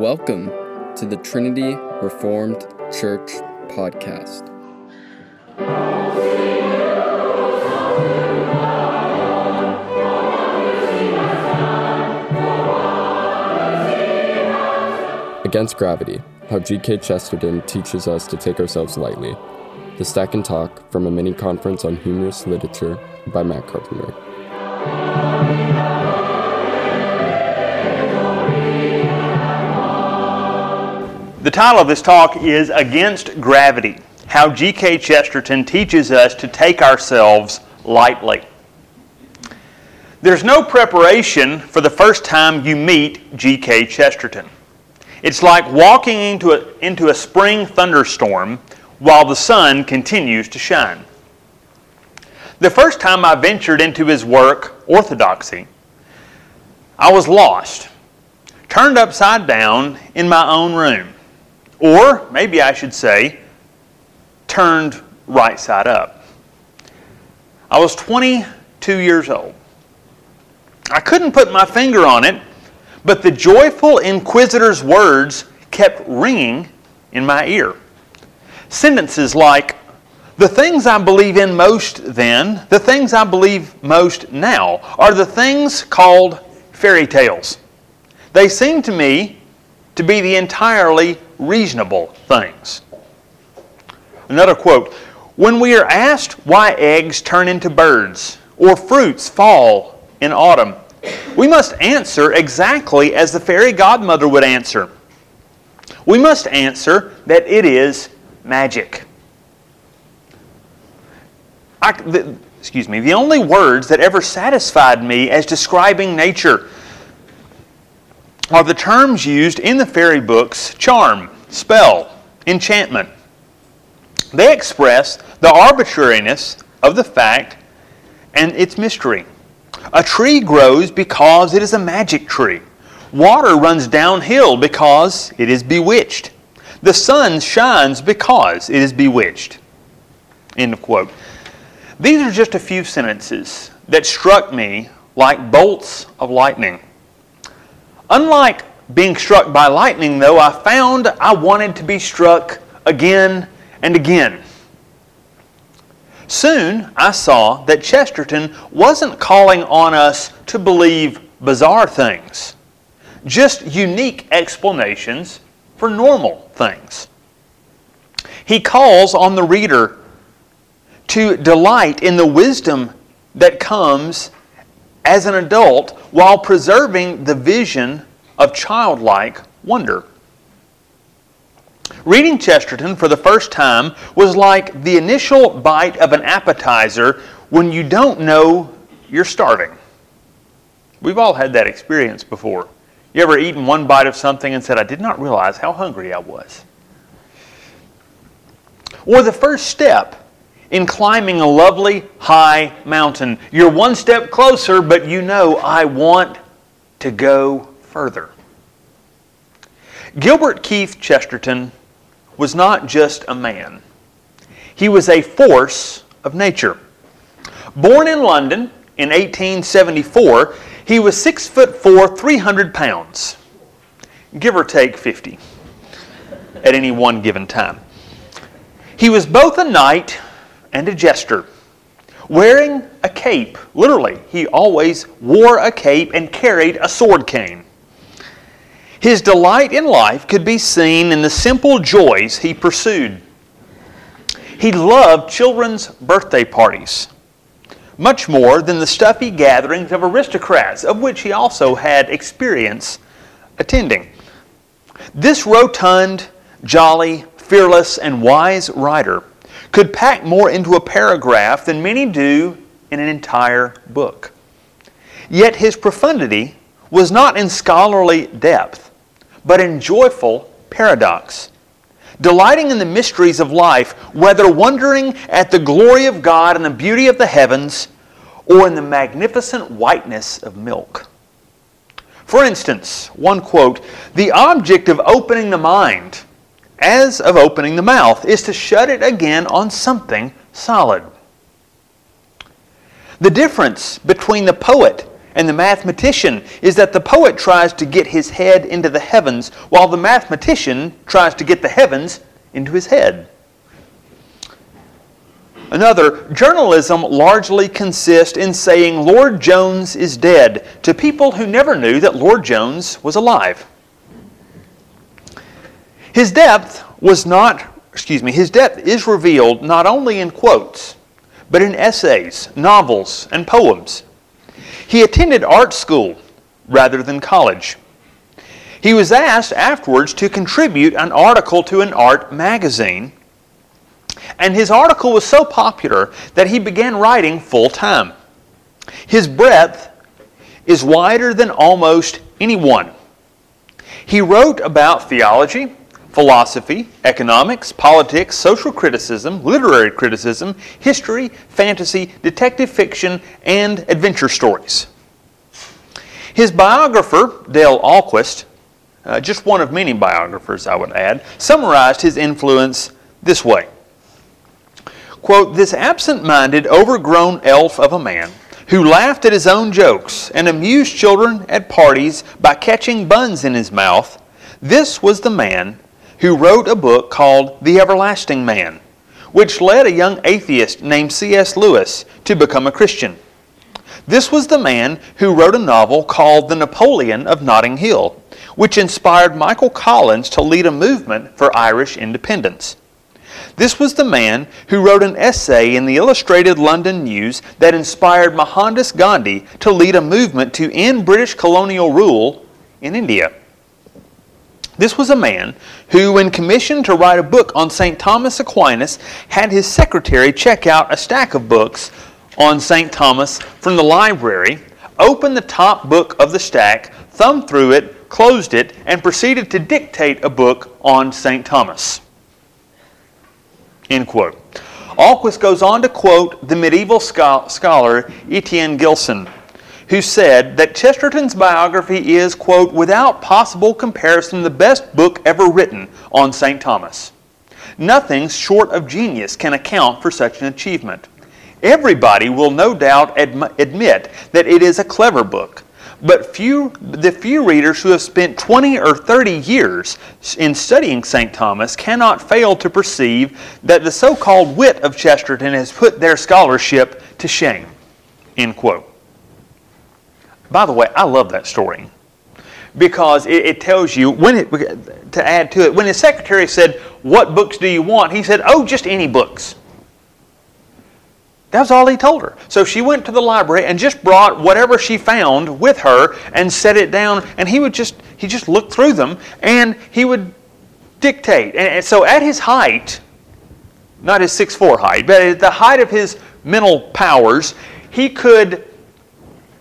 Welcome to the Trinity Reformed Church podcast. Against Gravity, how G.K. Chesterton teaches us to take ourselves lightly. The Stack and Talk from a mini-conference on humorous literature by Matt Carpenter. The title of this talk is Against Gravity, How G.K. Chesterton Teaches Us to Take Ourselves Lightly. There's no preparation for the first time you meet G.K. Chesterton. It's like walking into a spring thunderstorm while the sun continues to shine. The first time I ventured into his work, Orthodoxy, I was lost, turned upside down in my own room. Or, maybe I should say, turned right side up. I was 22 years old. I couldn't put my finger on it, but the joyful inquisitor's words kept ringing in my ear. Sentences like, "The things I believe in most then, the things I believe most now, are the things called fairy tales. They seem to me to be the entirely reasonable things." Another quote, "When we are asked why eggs turn into birds or fruits fall in autumn, we must answer exactly as the fairy godmother would answer. We must answer that it is magic." The only words that ever satisfied me as describing nature are the terms used in the fairy books, charm, spell, enchantment. They express the arbitrariness of the fact and its mystery. A tree grows because it is a magic tree. Water runs downhill because it is bewitched. The sun shines because it is bewitched. End of quote. These are just a few sentences that struck me like bolts of lightning. Unlike being struck by lightning, though, I found I wanted to be struck again and again. Soon, I saw that Chesterton wasn't calling on us to believe bizarre things, just unique explanations for normal things. He calls on the reader to delight in the wisdom that comes as an adult while preserving the vision of childlike wonder. Reading Chesterton for the first time was like the initial bite of an appetizer when you don't know you're starving. We've all had that experience before. You ever eaten one bite of something and said, "I did not realize how hungry I was"? Or the first step in climbing a lovely high mountain. You're one step closer, but you know, "I want to go further." Gilbert Keith Chesterton was not just a man. He was a force of nature. Born in London in 1874, he was 6'4", 300 pounds, give or take 50 at any one given time. He was both a knight and a jester, wearing a cape. Literally, he always wore a cape and carried a sword cane. His delight in life could be seen in the simple joys he pursued. He loved children's birthday parties, much more than the stuffy gatherings of aristocrats, of which he also had experience attending. This rotund, jolly, fearless, and wise writer could pack more into a paragraph than many do in an entire book. Yet his profundity was not in scholarly depth, but in joyful paradox, delighting in the mysteries of life, whether wondering at the glory of God and the beauty of the heavens, or in the magnificent whiteness of milk. For instance, one quote, "The object of opening the mind, as of opening the mouth, is to shut it again on something solid." The difference between the poet and the mathematician is that the poet tries to get his head into the heavens, while the mathematician tries to get the heavens into his head. Another, journalism largely consists in saying Lord Jones is dead to people who never knew that Lord Jones was alive. His depth is revealed not only in quotes, but in essays, novels, and poems. He attended art school rather than college. He was asked afterwards to contribute an article to an art magazine, and his article was so popular that he began writing full-time. His breadth is wider than almost anyone. He wrote about theology, philosophy, economics, politics, social criticism, literary criticism, history, fantasy, detective fiction, and adventure stories. His biographer, Dale Alquist, just one of many biographers I would add, summarized his influence this way. Quote, "This absent-minded, overgrown elf of a man who laughed at his own jokes and amused children at parties by catching buns in his mouth, this was the man who wrote a book called The Everlasting Man, which led a young atheist named C.S. Lewis to become a Christian. This was the man who wrote a novel called The Napoleon of Notting Hill, which inspired Michael Collins to lead a movement for Irish independence. This was the man who wrote an essay in the Illustrated London News that inspired Mohandas Gandhi to lead a movement to end British colonial rule in India. This was a man who, when commissioned to write a book on St. Thomas Aquinas, had his secretary check out a stack of books on St. Thomas from the library, opened the top book of the stack, thumbed through it, closed it, and proceeded to dictate a book on St. Thomas." End quote. Alquist goes on to quote the medieval scholar Etienne Gilson, who said that Chesterton's biography is, quote, "without possible comparison the best book ever written on St. Thomas. Nothing short of genius can account for such an achievement. Everybody will no doubt admit that it is a clever book, but the few readers who have spent 20 or 30 years in studying St. Thomas cannot fail to perceive that the so-called wit of Chesterton has put their scholarship to shame." End quote. By the way, I love that story because it tells you, to add to it, when his secretary said, "What books do you want?" he said, "Oh, just any books." That was all he told her. So she went to the library and just brought whatever she found with her and set it down, and he just looked through them and he would dictate. And so at his height, not his 6'4" height, but at the height of his mental powers, he could,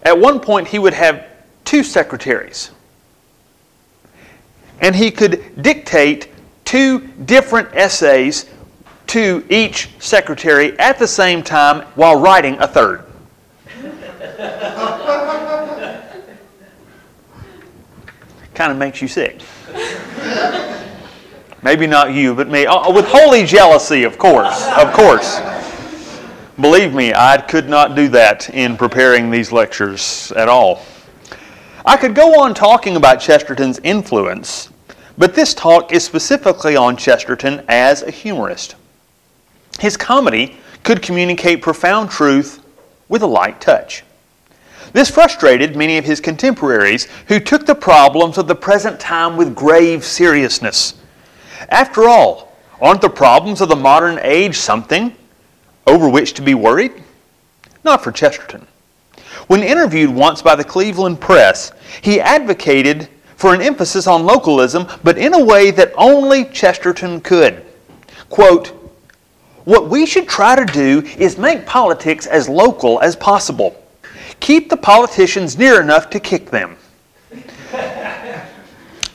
at one point he would have two secretaries. And he could dictate two different essays to each secretary at the same time while writing a third. Kind of makes you sick. Maybe not you, but me. Oh, with holy jealousy, of course. Of course. Believe me, I could not do that in preparing these lectures at all. I could go on talking about Chesterton's influence, but this talk is specifically on Chesterton as a humorist. His comedy could communicate profound truth with a light touch. This frustrated many of his contemporaries who took the problems of the present time with grave seriousness. After all, aren't the problems of the modern age something over which to be worried? Not for Chesterton. When interviewed once by the Cleveland Press, he advocated for an emphasis on localism, but in a way that only Chesterton could. Quote, "What we should try to do is make politics as local as possible. Keep the politicians near enough to kick them.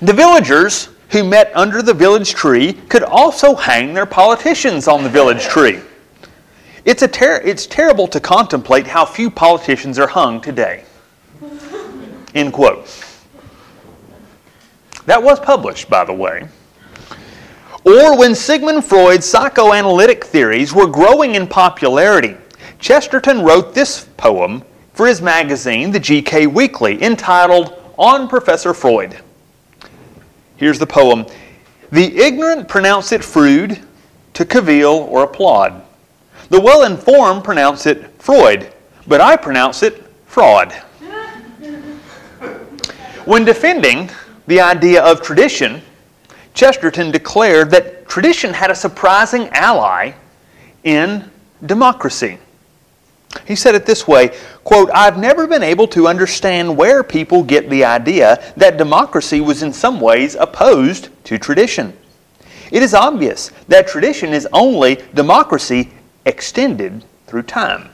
The villagers who met under the village tree could also hang their politicians on the village tree. It's terrible to contemplate how few politicians are hung today." End quote. That was published, by the way. Or when Sigmund Freud's psychoanalytic theories were growing in popularity, Chesterton wrote this poem for his magazine, the GK Weekly, entitled On Professor Freud. Here's the poem. The ignorant pronounce it Froude, to cavil or applaud. The well-informed pronounce it Freud, but I pronounce it fraud. When defending the idea of tradition, Chesterton declared that tradition had a surprising ally in democracy. He said it this way, quote, I've never been able to understand where people get the idea that democracy was in some ways opposed to tradition. It is obvious that tradition is only democracy extended through time.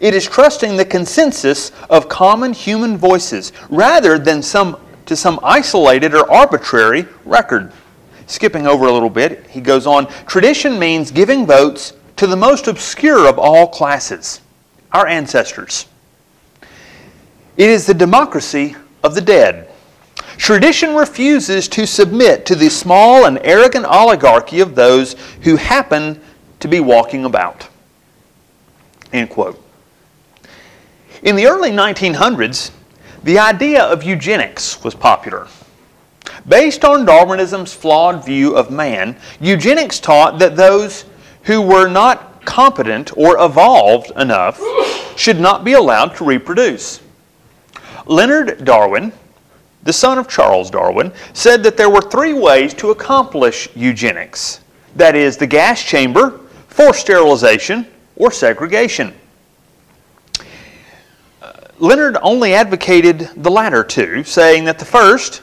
It is trusting the consensus of common human voices rather than to some isolated or arbitrary record. Skipping over a little bit, he goes on, tradition means giving votes to the most obscure of all classes, our ancestors. It is the democracy of the dead. Tradition refuses to submit to the small and arrogant oligarchy of those who happen to be walking about. End quote. In the early 1900s, the idea of eugenics was popular. Based on Darwinism's flawed view of man, eugenics taught that those who were not competent or evolved enough should not be allowed to reproduce. Leonard Darwin, the son of Charles Darwin, said that there were three ways to accomplish eugenics. That is, the gas chamber, forced sterilization, or segregation. Leonard only advocated the latter two, saying that the first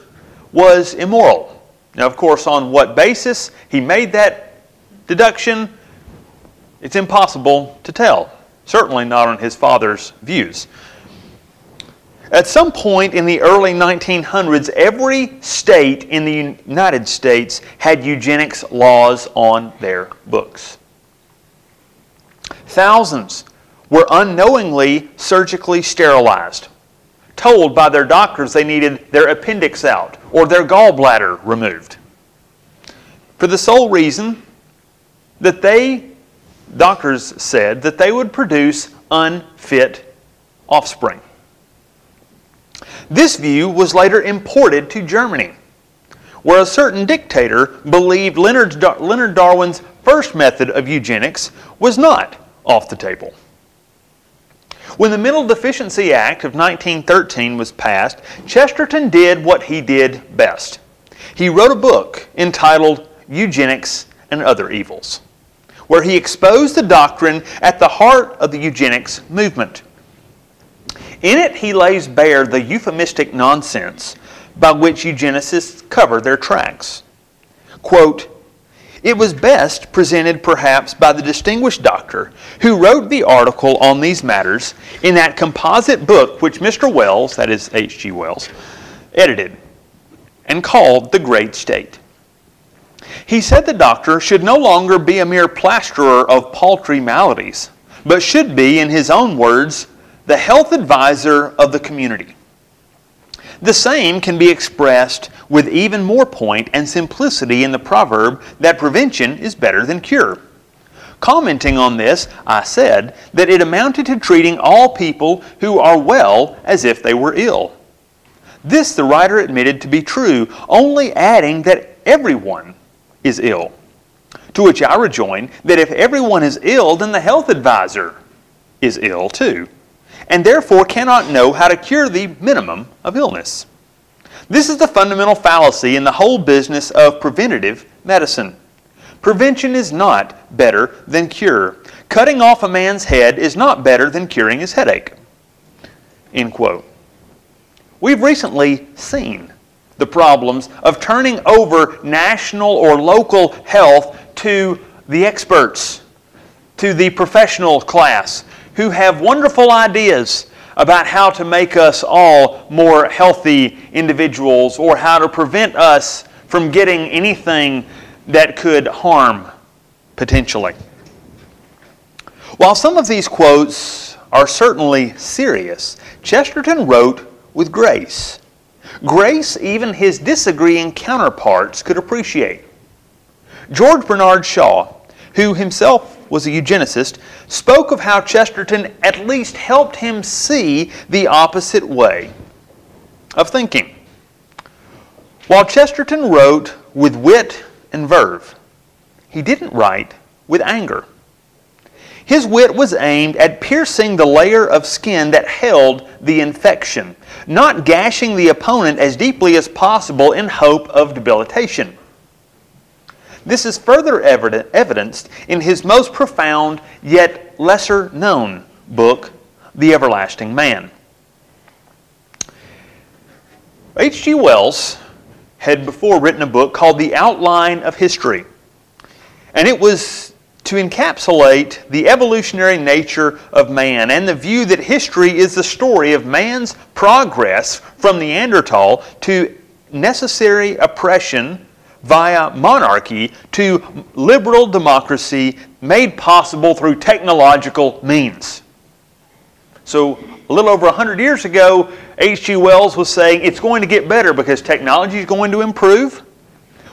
was immoral. Now, of course, on what basis he made that deduction, it's impossible to tell. Certainly not on his father's views. At some point in the early 1900s, every state in the United States had eugenics laws on their books. Thousands were unknowingly surgically sterilized, told by their doctors they needed their appendix out or their gallbladder removed, for the sole reason that doctors said that they would produce unfit offspring. This view was later imported to Germany, where a certain dictator believed Leonard Darwin's first method of eugenics was not off the table. When the Mental Deficiency Act of 1913 was passed, Chesterton did what he did best. He wrote a book entitled Eugenics and Other Evils, where he exposed the doctrine at the heart of the eugenics movement. In it, he lays bare the euphemistic nonsense by which eugenicists cover their tracks. Quote, it was best presented perhaps by the distinguished doctor who wrote the article on these matters in that composite book which Mr. Wells, that is H.G. Wells, edited and called The Great State. He said the doctor should no longer be a mere plasterer of paltry maladies, but should be, in his own words, the health advisor of the community. The same can be expressed with even more point and simplicity in the proverb that prevention is better than cure. Commenting on this, I said that it amounted to treating all people who are well as if they were ill. This the writer admitted to be true, only adding that everyone is ill. To which I rejoin that if everyone is ill, then the health advisor is ill too, and therefore cannot know how to cure the minimum of illness. This is the fundamental fallacy in the whole business of preventative medicine. Prevention is not better than cure. Cutting off a man's head is not better than curing his headache. End quote. We've recently seen the problems of turning over national or local health to the experts, to the professional class, who have wonderful ideas about how to make us all more healthy individuals or how to prevent us from getting anything that could harm, potentially. While some of these quotes are certainly serious, Chesterton wrote with grace. Grace even his disagreeing counterparts could appreciate. George Bernard Shaw, who himself was a eugenicist, spoke of how Chesterton at least helped him see the opposite way of thinking. While Chesterton wrote with wit and verve, he didn't write with anger. His wit was aimed at piercing the layer of skin that held the infection, not gashing the opponent as deeply as possible in hope of debilitation. This is further evidenced in his most profound yet lesser known book, The Everlasting Man. H.G. Wells had before written a book called The Outline of History, and it was to encapsulate the evolutionary nature of man and the view that history is the story of man's progress from Neanderthal to necessary oppression via monarchy to liberal democracy made possible through technological means. So a little over 100 years ago, H.G. Wells was saying it's going to get better because technology is going to improve.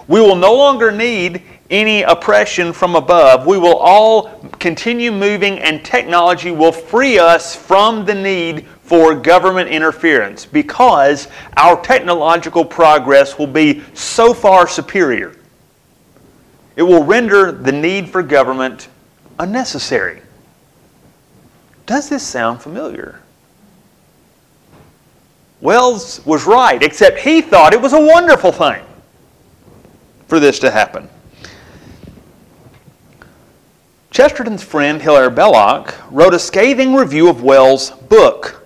We will no longer need any oppression from above. We will all continue moving, and technology will free us from the need for government interference because our technological progress will be so far superior. It will render the need for government unnecessary. Does this sound familiar? Wells was right, except he thought it was a wonderful thing for this to happen. Chesterton's friend Hilaire Belloc wrote a scathing review of Wells' book,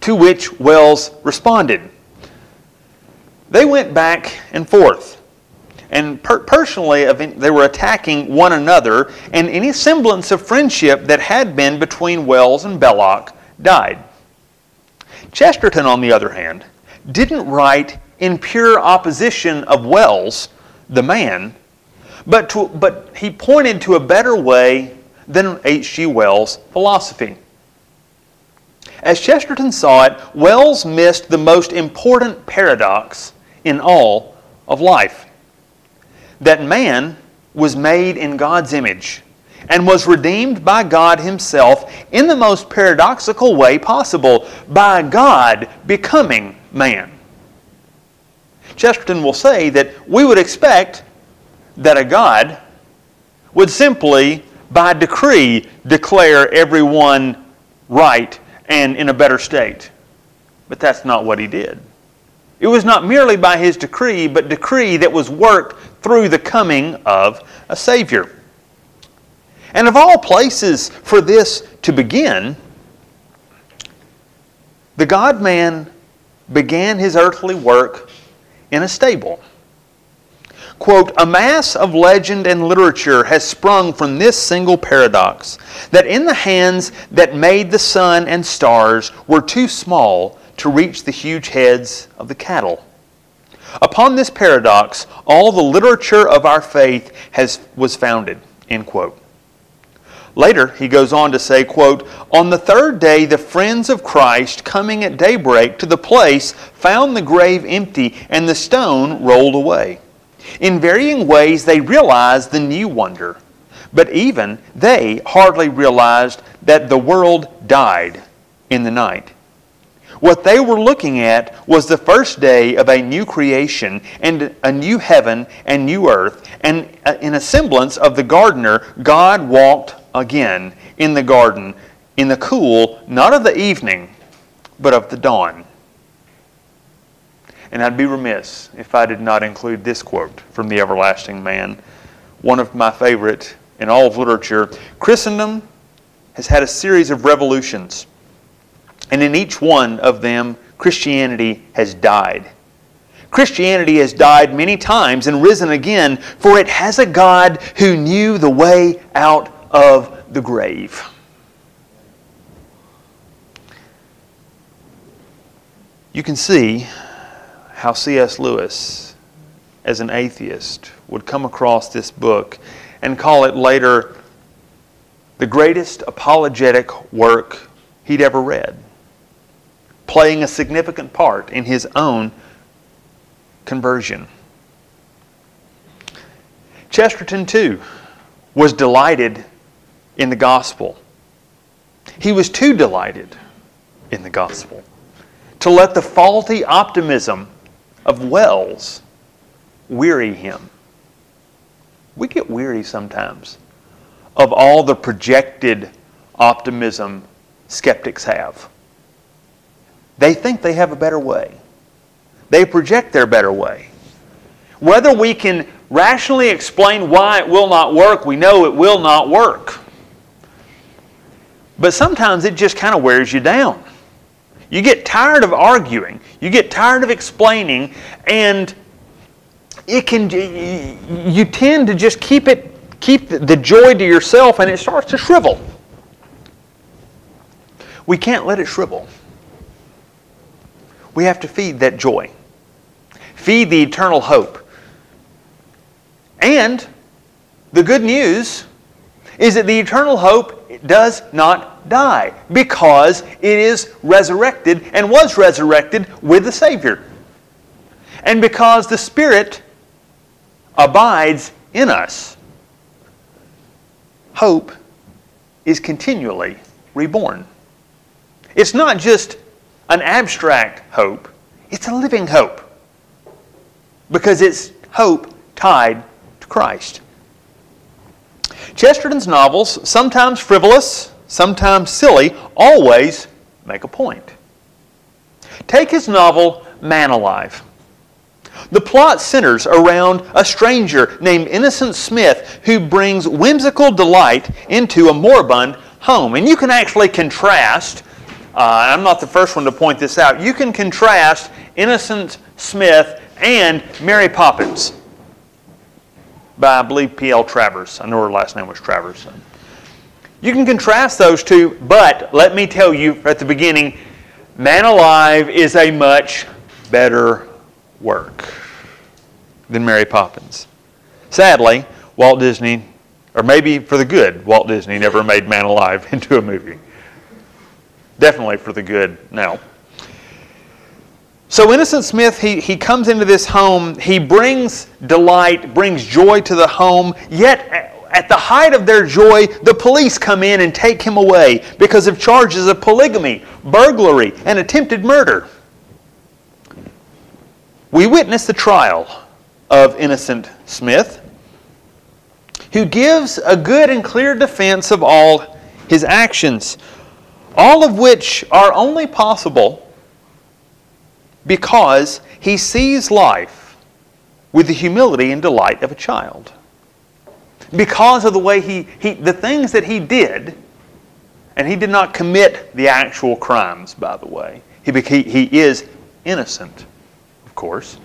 to which Wells responded. They went back and forth, and personally they were attacking one another, and any semblance of friendship that had been between Wells and Belloc died. Chesterton, on the other hand, didn't write in pure opposition of Wells, the man, but he pointed to a better way than H.G. Wells' philosophy. As Chesterton saw it, Wells missed the most important paradox in all of life, that man was made in God's image and was redeemed by God himself in the most paradoxical way possible, by God becoming man. Chesterton will say that we would expect that a God would simply, by decree, declare everyone right and in a better state. But that's not what he did. It was not merely by his decree, but decree that was worked through the coming of a Savior. And of all places for this to begin, the God-man began his earthly work in a stable. Quote, a mass of legend and literature has sprung from this single paradox, that in the hands that made the sun and stars were too small to reach the huge heads of the cattle. Upon this paradox, all the literature of our faith was founded, end quote. Later, he goes on to say, quote, on the third day, the friends of Christ, coming at daybreak to the place, found the grave empty and the stone rolled away. In varying ways, they realized the new wonder, but even they hardly realized that the world died in the night. What they were looking at was the first day of a new creation and a new heaven and new earth, and in a semblance of the gardener, God walked again in the garden in the cool, not of the evening, but of the dawn. And I'd be remiss if I did not include this quote from The Everlasting Man, one of my favorite in all of literature. Christendom has had a series of revolutions, and in each one of them, Christianity has died. Christianity has died many times and risen again, for it has a God who knew the way out of the grave. You can see how C.S. Lewis, as an atheist, would come across this book and call it later the greatest apologetic work he'd ever read, playing a significant part in his own conversion. Chesterton, too, was delighted in the gospel. He was too delighted in the gospel to let the faulty optimism of Wells weary him. We get weary sometimes of all the projected optimism skeptics have. They think they have a better way. They project their better way. Whether we can rationally explain why it will not work, we know it will not work. But sometimes it just kind of wears you down. You get tired of arguing. You get tired of explaining, and you tend to just keep the joy to yourself, and it starts to shrivel. We can't let it shrivel. We have to feed that joy. Feed the eternal hope. And the good news is that the eternal hope does not die because it is resurrected and was resurrected with the Savior. And because the Spirit abides in us. Hope is continually reborn. It's not just an abstract hope. It's a living hope. Because it's hope tied to Christ. Chesterton's novels, sometimes frivolous, sometimes silly, always make a point. Take his novel, Man Alive. The plot centers around a stranger named Innocent Smith who brings whimsical delight into a moribund home. And you can actually contrast, I'm not the first one to point this out, you can contrast Innocent Smith and Mary Poppins by, I believe, P.L. Travers. I know her last name was Travers. You can contrast those two, but let me tell you at the beginning, Man Alive is a much better work than Mary Poppins. Sadly, Walt Disney, or maybe for the good, Walt Disney never made Man Alive into a movie. Definitely for the good now. So Innocent Smith, he comes into this home. He brings delight, brings joy to the home. Yet, at the height of their joy, the police come in and take him away because of charges of polygamy, burglary, and attempted murder. We witness the trial of Innocent Smith, who gives a good and clear defense of all his actions, all of which are only possible because he sees life with the humility and delight of a child. Because of the way the things that he did, and he did not commit the actual crimes, by the way. He is innocent, of course.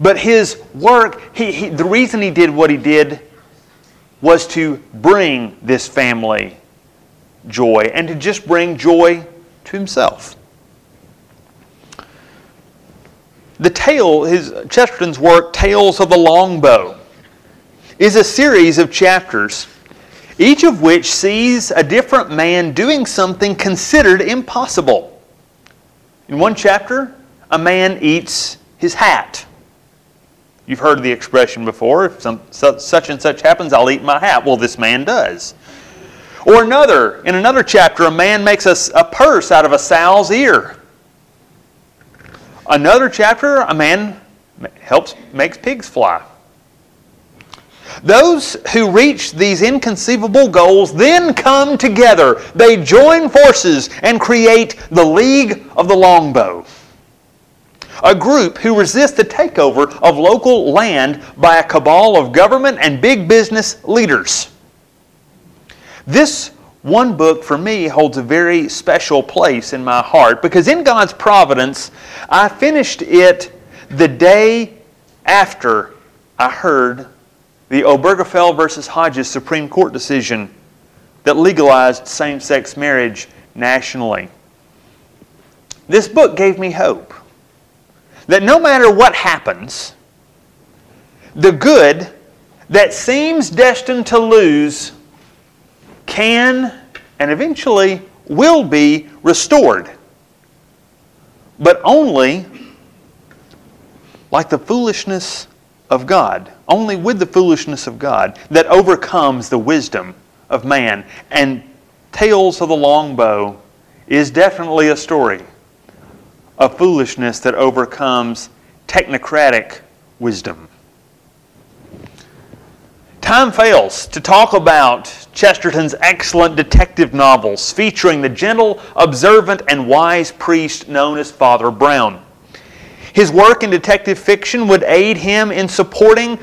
But his work, the reason he did what he did was to bring this family joy and to just bring joy to himself. Chesterton's work, Tales of the Longbow, is a series of chapters, each of which sees a different man doing something considered impossible. In one chapter, a man eats his hat. You've heard the expression before, if such and such happens, I'll eat my hat. Well, this man does. Or in another chapter, a man makes a purse out of a sow's ear. Another chapter, a man makes pigs fly. Those who reach these inconceivable goals then come together. They join forces and create the League of the Longbow, a group who resist the takeover of local land by a cabal of government and big business leaders. This one book for me holds a very special place in my heart because in God's providence, I finished it the day after I heard the Obergefell v. Hodges Supreme Court decision that legalized same-sex marriage nationally. This book gave me hope that no matter what happens, the good that seems destined to lose can and eventually will be restored. But only like the foolishness of God, only with the foolishness of God that overcomes the wisdom of man. And Tales of the Longbow is definitely a story of foolishness that overcomes technocratic wisdom. Time fails to talk about Chesterton's excellent detective novels featuring the gentle, observant, and wise priest known as Father Brown. His work in detective fiction would aid him in supporting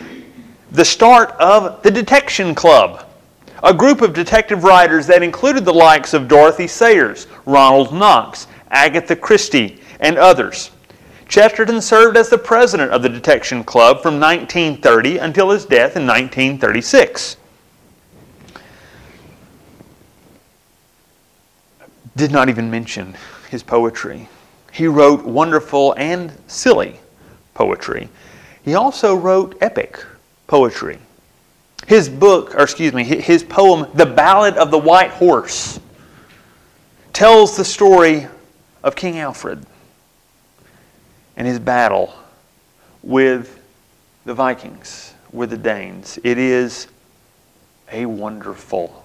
the start of the Detection Club, a group of detective writers that included the likes of Dorothy Sayers, Ronald Knox, Agatha Christie, and others. Chesterton served as the president of the Detection Club from 1930 until his death in 1936. Did not even mention his poetry. He wrote wonderful and silly poetry. He also wrote epic poetry. His poem, The Ballad of the White Horse, tells the story of King Alfred and his battle with the Vikings, with the Danes. It is a wonderful,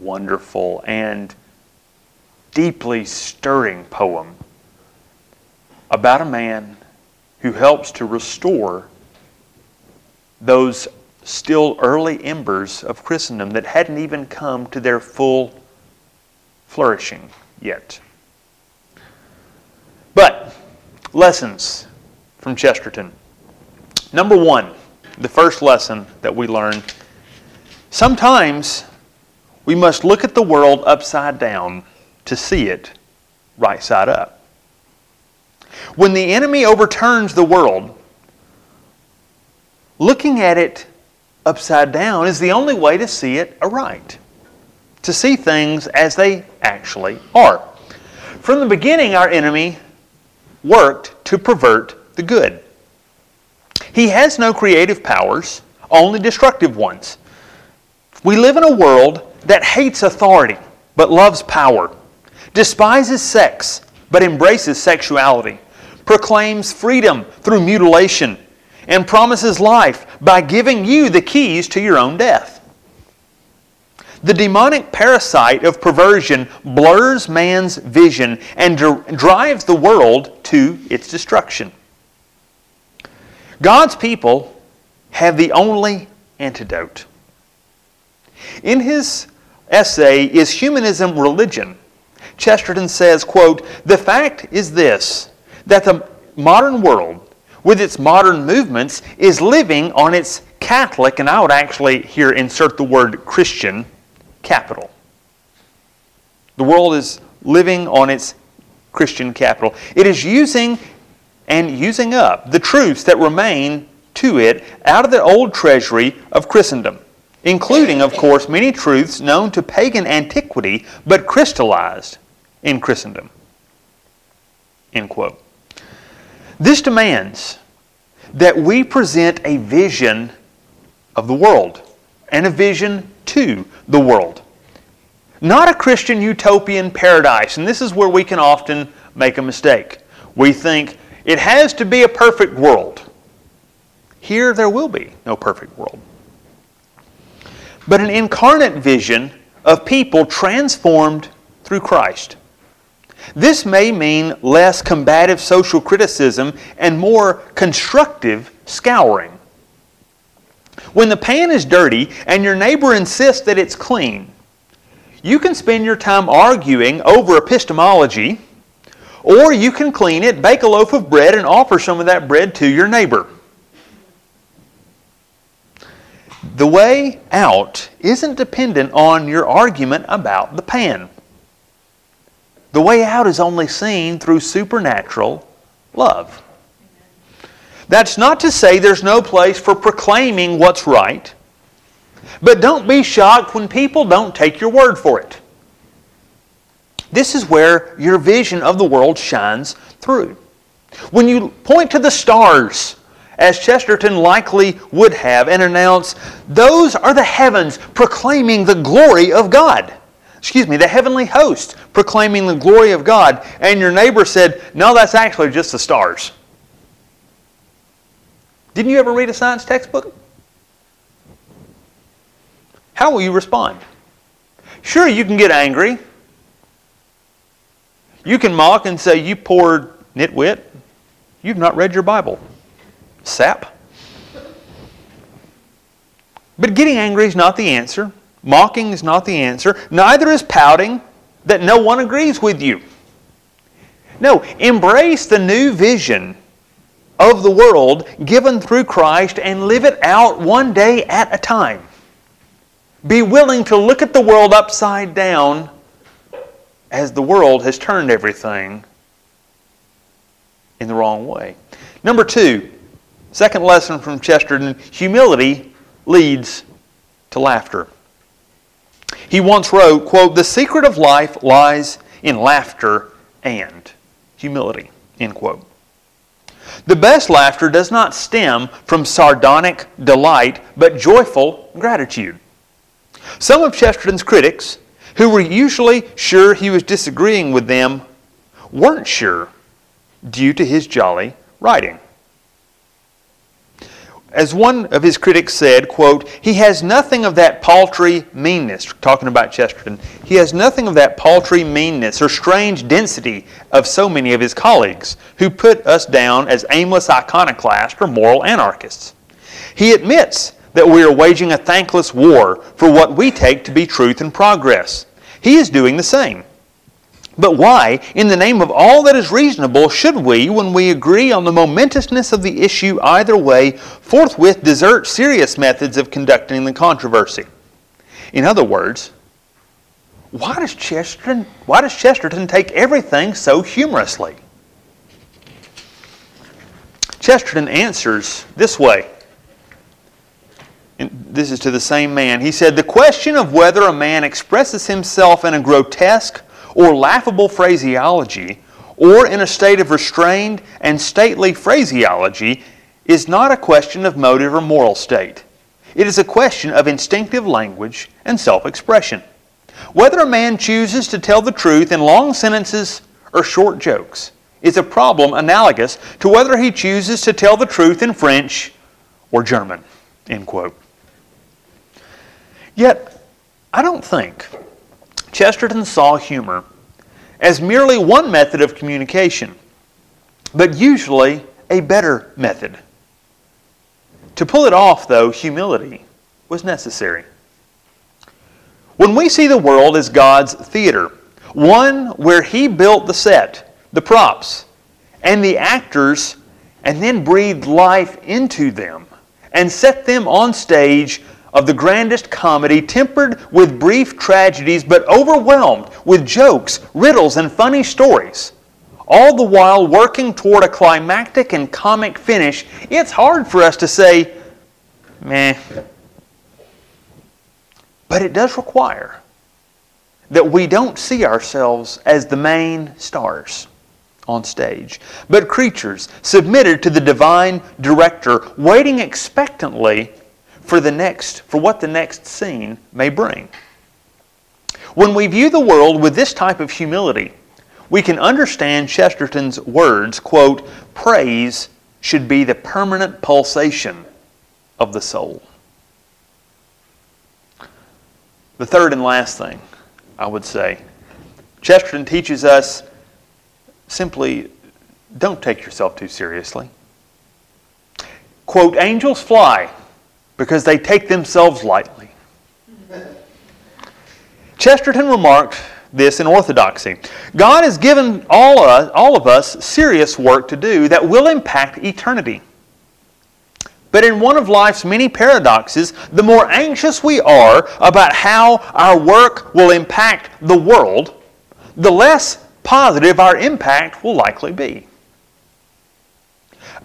wonderful, and deeply stirring poem about a man who helps to restore those still early embers of Christendom that hadn't even come to their full flourishing yet. But lessons from Chesterton. Number one, the first lesson that we learn. Sometimes we must look at the world upside down to see it right side up. When the enemy overturns the world, looking at it upside down is the only way to see it aright, to see things as they actually are. From the beginning, our enemy worked to pervert the good. He has no creative powers, only destructive ones. We live in a world that hates authority but loves power, despises sex but embraces sexuality, proclaims freedom through mutilation, and promises life by giving you the keys to your own death. The demonic parasite of perversion blurs man's vision and drives the world to its destruction. God's people have the only antidote. In his essay, Is Humanism Religion?, Chesterton says, quote, "The fact is this, that the modern world, with its modern movements, is living on its Catholic," and I would actually here insert the word Christian, "capital." The world is living on its Christian capital. It is using up the truths that remain to it out of the old treasury of Christendom, including, of course, many truths known to pagan antiquity but crystallized in Christendom. End quote. This demands that we present a vision of the world and a vision to the world. Not a Christian utopian paradise, and this is where we can often make a mistake. We think it has to be a perfect world. Here there will be no perfect world. But an incarnate vision of people transformed through Christ. This may mean less combative social criticism and more constructive scouring. When the pan is dirty and your neighbor insists that it's clean, you can spend your time arguing over epistemology, or you can clean it, bake a loaf of bread, and offer some of that bread to your neighbor. The way out isn't dependent on your argument about the pan. The way out is only seen through supernatural love. That's not to say there's no place for proclaiming what's right, but don't be shocked when people don't take your word for it. This is where your vision of the world shines through. When you point to the stars, as Chesterton likely would have, and announce, "Those are the heavens proclaiming the glory of God." The heavenly host proclaiming the glory of God, and your neighbor said, "No, that's actually just the stars." Didn't you ever read a science textbook? How will you respond? Sure, you can get angry. You can mock and say, you poor nitwit, you've not read your Bible. Sap. But getting angry is not the answer. Mocking is not the answer. Neither is pouting that no one agrees with you. No, embrace the new vision of the world given through Christ and live it out one day at a time. Be willing to look at the world upside down as the world has turned everything in the wrong way. Number two, second lesson from Chesterton, humility leads to laughter. He once wrote, quote, "The secret of life lies in laughter and humility," end quote. The best laughter does not stem from sardonic delight, but joyful gratitude. Some of Chesterton's critics, who were usually sure he was disagreeing with them, weren't sure due to his jolly writing. As one of his critics said, quote, "He has nothing of that paltry meanness," talking about Chesterton, "he has nothing of that paltry meanness or strange density of so many of his colleagues who put us down as aimless iconoclasts or moral anarchists. He admits that we are waging a thankless war for what we take to be truth and progress. He is doing the same. But why, in the name of all that is reasonable, should we, when we agree on the momentousness of the issue either way, forthwith desert serious methods of conducting the controversy?" In other words, why does Chesterton take everything so humorously? Chesterton answers this way. And this is to the same man. He said, "The question of whether a man expresses himself in a grotesque or laughable phraseology, or in a state of restrained and stately phraseology, is not a question of motive or moral state. It is a question of instinctive language and self-expression. Whether a man chooses to tell the truth in long sentences or short jokes is a problem analogous to whether he chooses to tell the truth in French or German," end quote. Yet, I don't think Chesterton saw humor as merely one method of communication, but usually a better method. To pull it off, though, humility was necessary. When we see the world as God's theater, one where He built the set, the props, and the actors, and then breathed life into them and set them on stage of the grandest comedy, tempered with brief tragedies, but overwhelmed with jokes, riddles, and funny stories, all the while working toward a climactic and comic finish, it's hard for us to say, meh. But it does require that we don't see ourselves as the main stars on stage, but creatures submitted to the divine director, waiting expectantly for what the next scene may bring. When we view the world with this type of humility, we can understand Chesterton's words, quote, "Praise should be the permanent pulsation of the soul." The third and last thing I would say, Chesterton teaches us simply, don't take yourself too seriously. Quote, "Angels fly because they take themselves lightly." Chesterton remarked this in Orthodoxy. God has given all of us serious work to do that will impact eternity. But in one of life's many paradoxes, the more anxious we are about how our work will impact the world, the less positive our impact will likely be.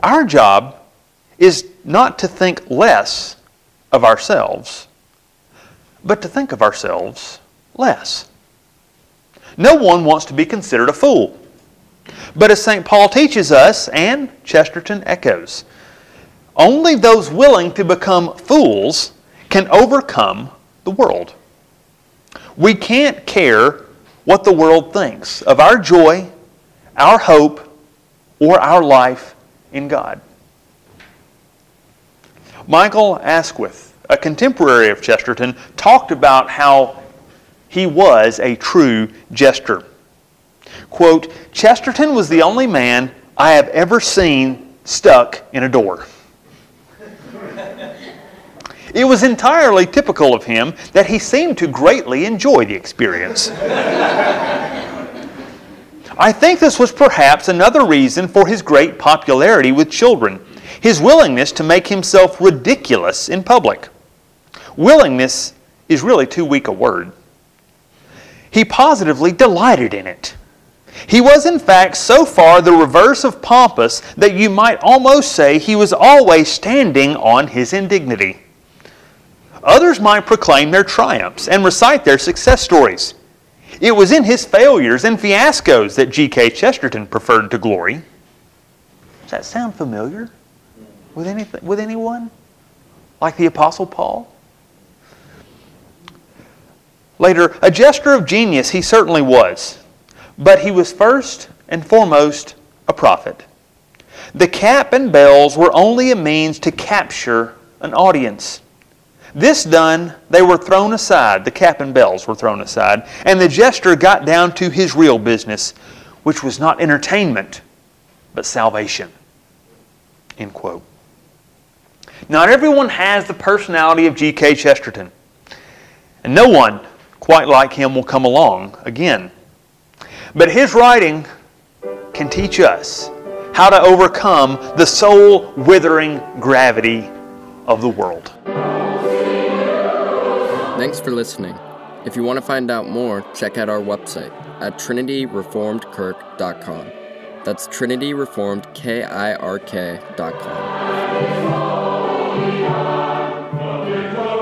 Our job is not to think less of ourselves, but to think of ourselves less. No one wants to be considered a fool. But as St. Paul teaches us, and Chesterton echoes, only those willing to become fools can overcome the world. We can't care what the world thinks of our joy, our hope, or our life in God. Michael Asquith, a contemporary of Chesterton, talked about how He was a true jester. Quote, Chesterton was the only man I have ever seen stuck in a door. It was entirely typical of him that he seemed to greatly enjoy the experience. I think this was perhaps another reason for his great popularity with children, his willingness to make himself ridiculous in public. Willingness is really too weak a word. He positively delighted in it. He was, in fact, so far the reverse of pompous that you might almost say he was always standing on his indignity. Others might proclaim their triumphs and recite their success stories. It was in his failures and fiascos that G.K. Chesterton preferred to glory. Does that sound familiar with anyone? Like the Apostle Paul? Later, a jester of genius he certainly was, but he was first and foremost a prophet. The cap and bells were only a means to capture an audience. This done, they were thrown aside. The cap and bells were thrown aside. And the jester got down to his real business, which was not entertainment, but salvation. End quote. Not everyone has the personality of G.K. Chesterton. And no one quite like him will come along again. But his writing can teach us how to overcome the soul-withering gravity of the world. Thanks for listening. If you want to find out more, check out our website at trinityreformedkirk.com. That's trinityreformedkirk.com.